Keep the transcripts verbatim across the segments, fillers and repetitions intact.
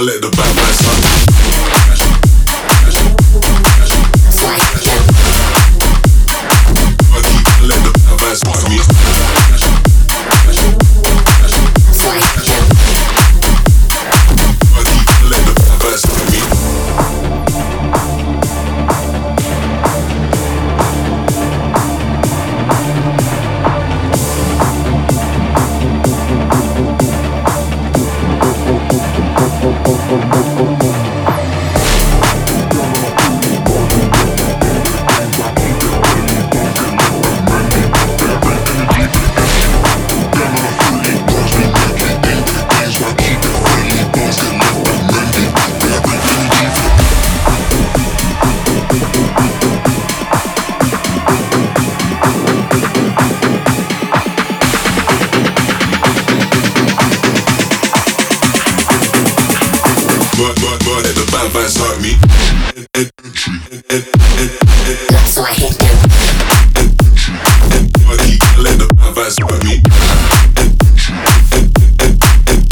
I'ma let the bad man slide. But, but, but, the bad vibes hurt me. That's why I hit them. But he can't let the bad vibes hurt me.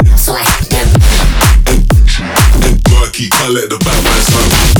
That's why I hit them. But he can't let the bad vibes hurt me.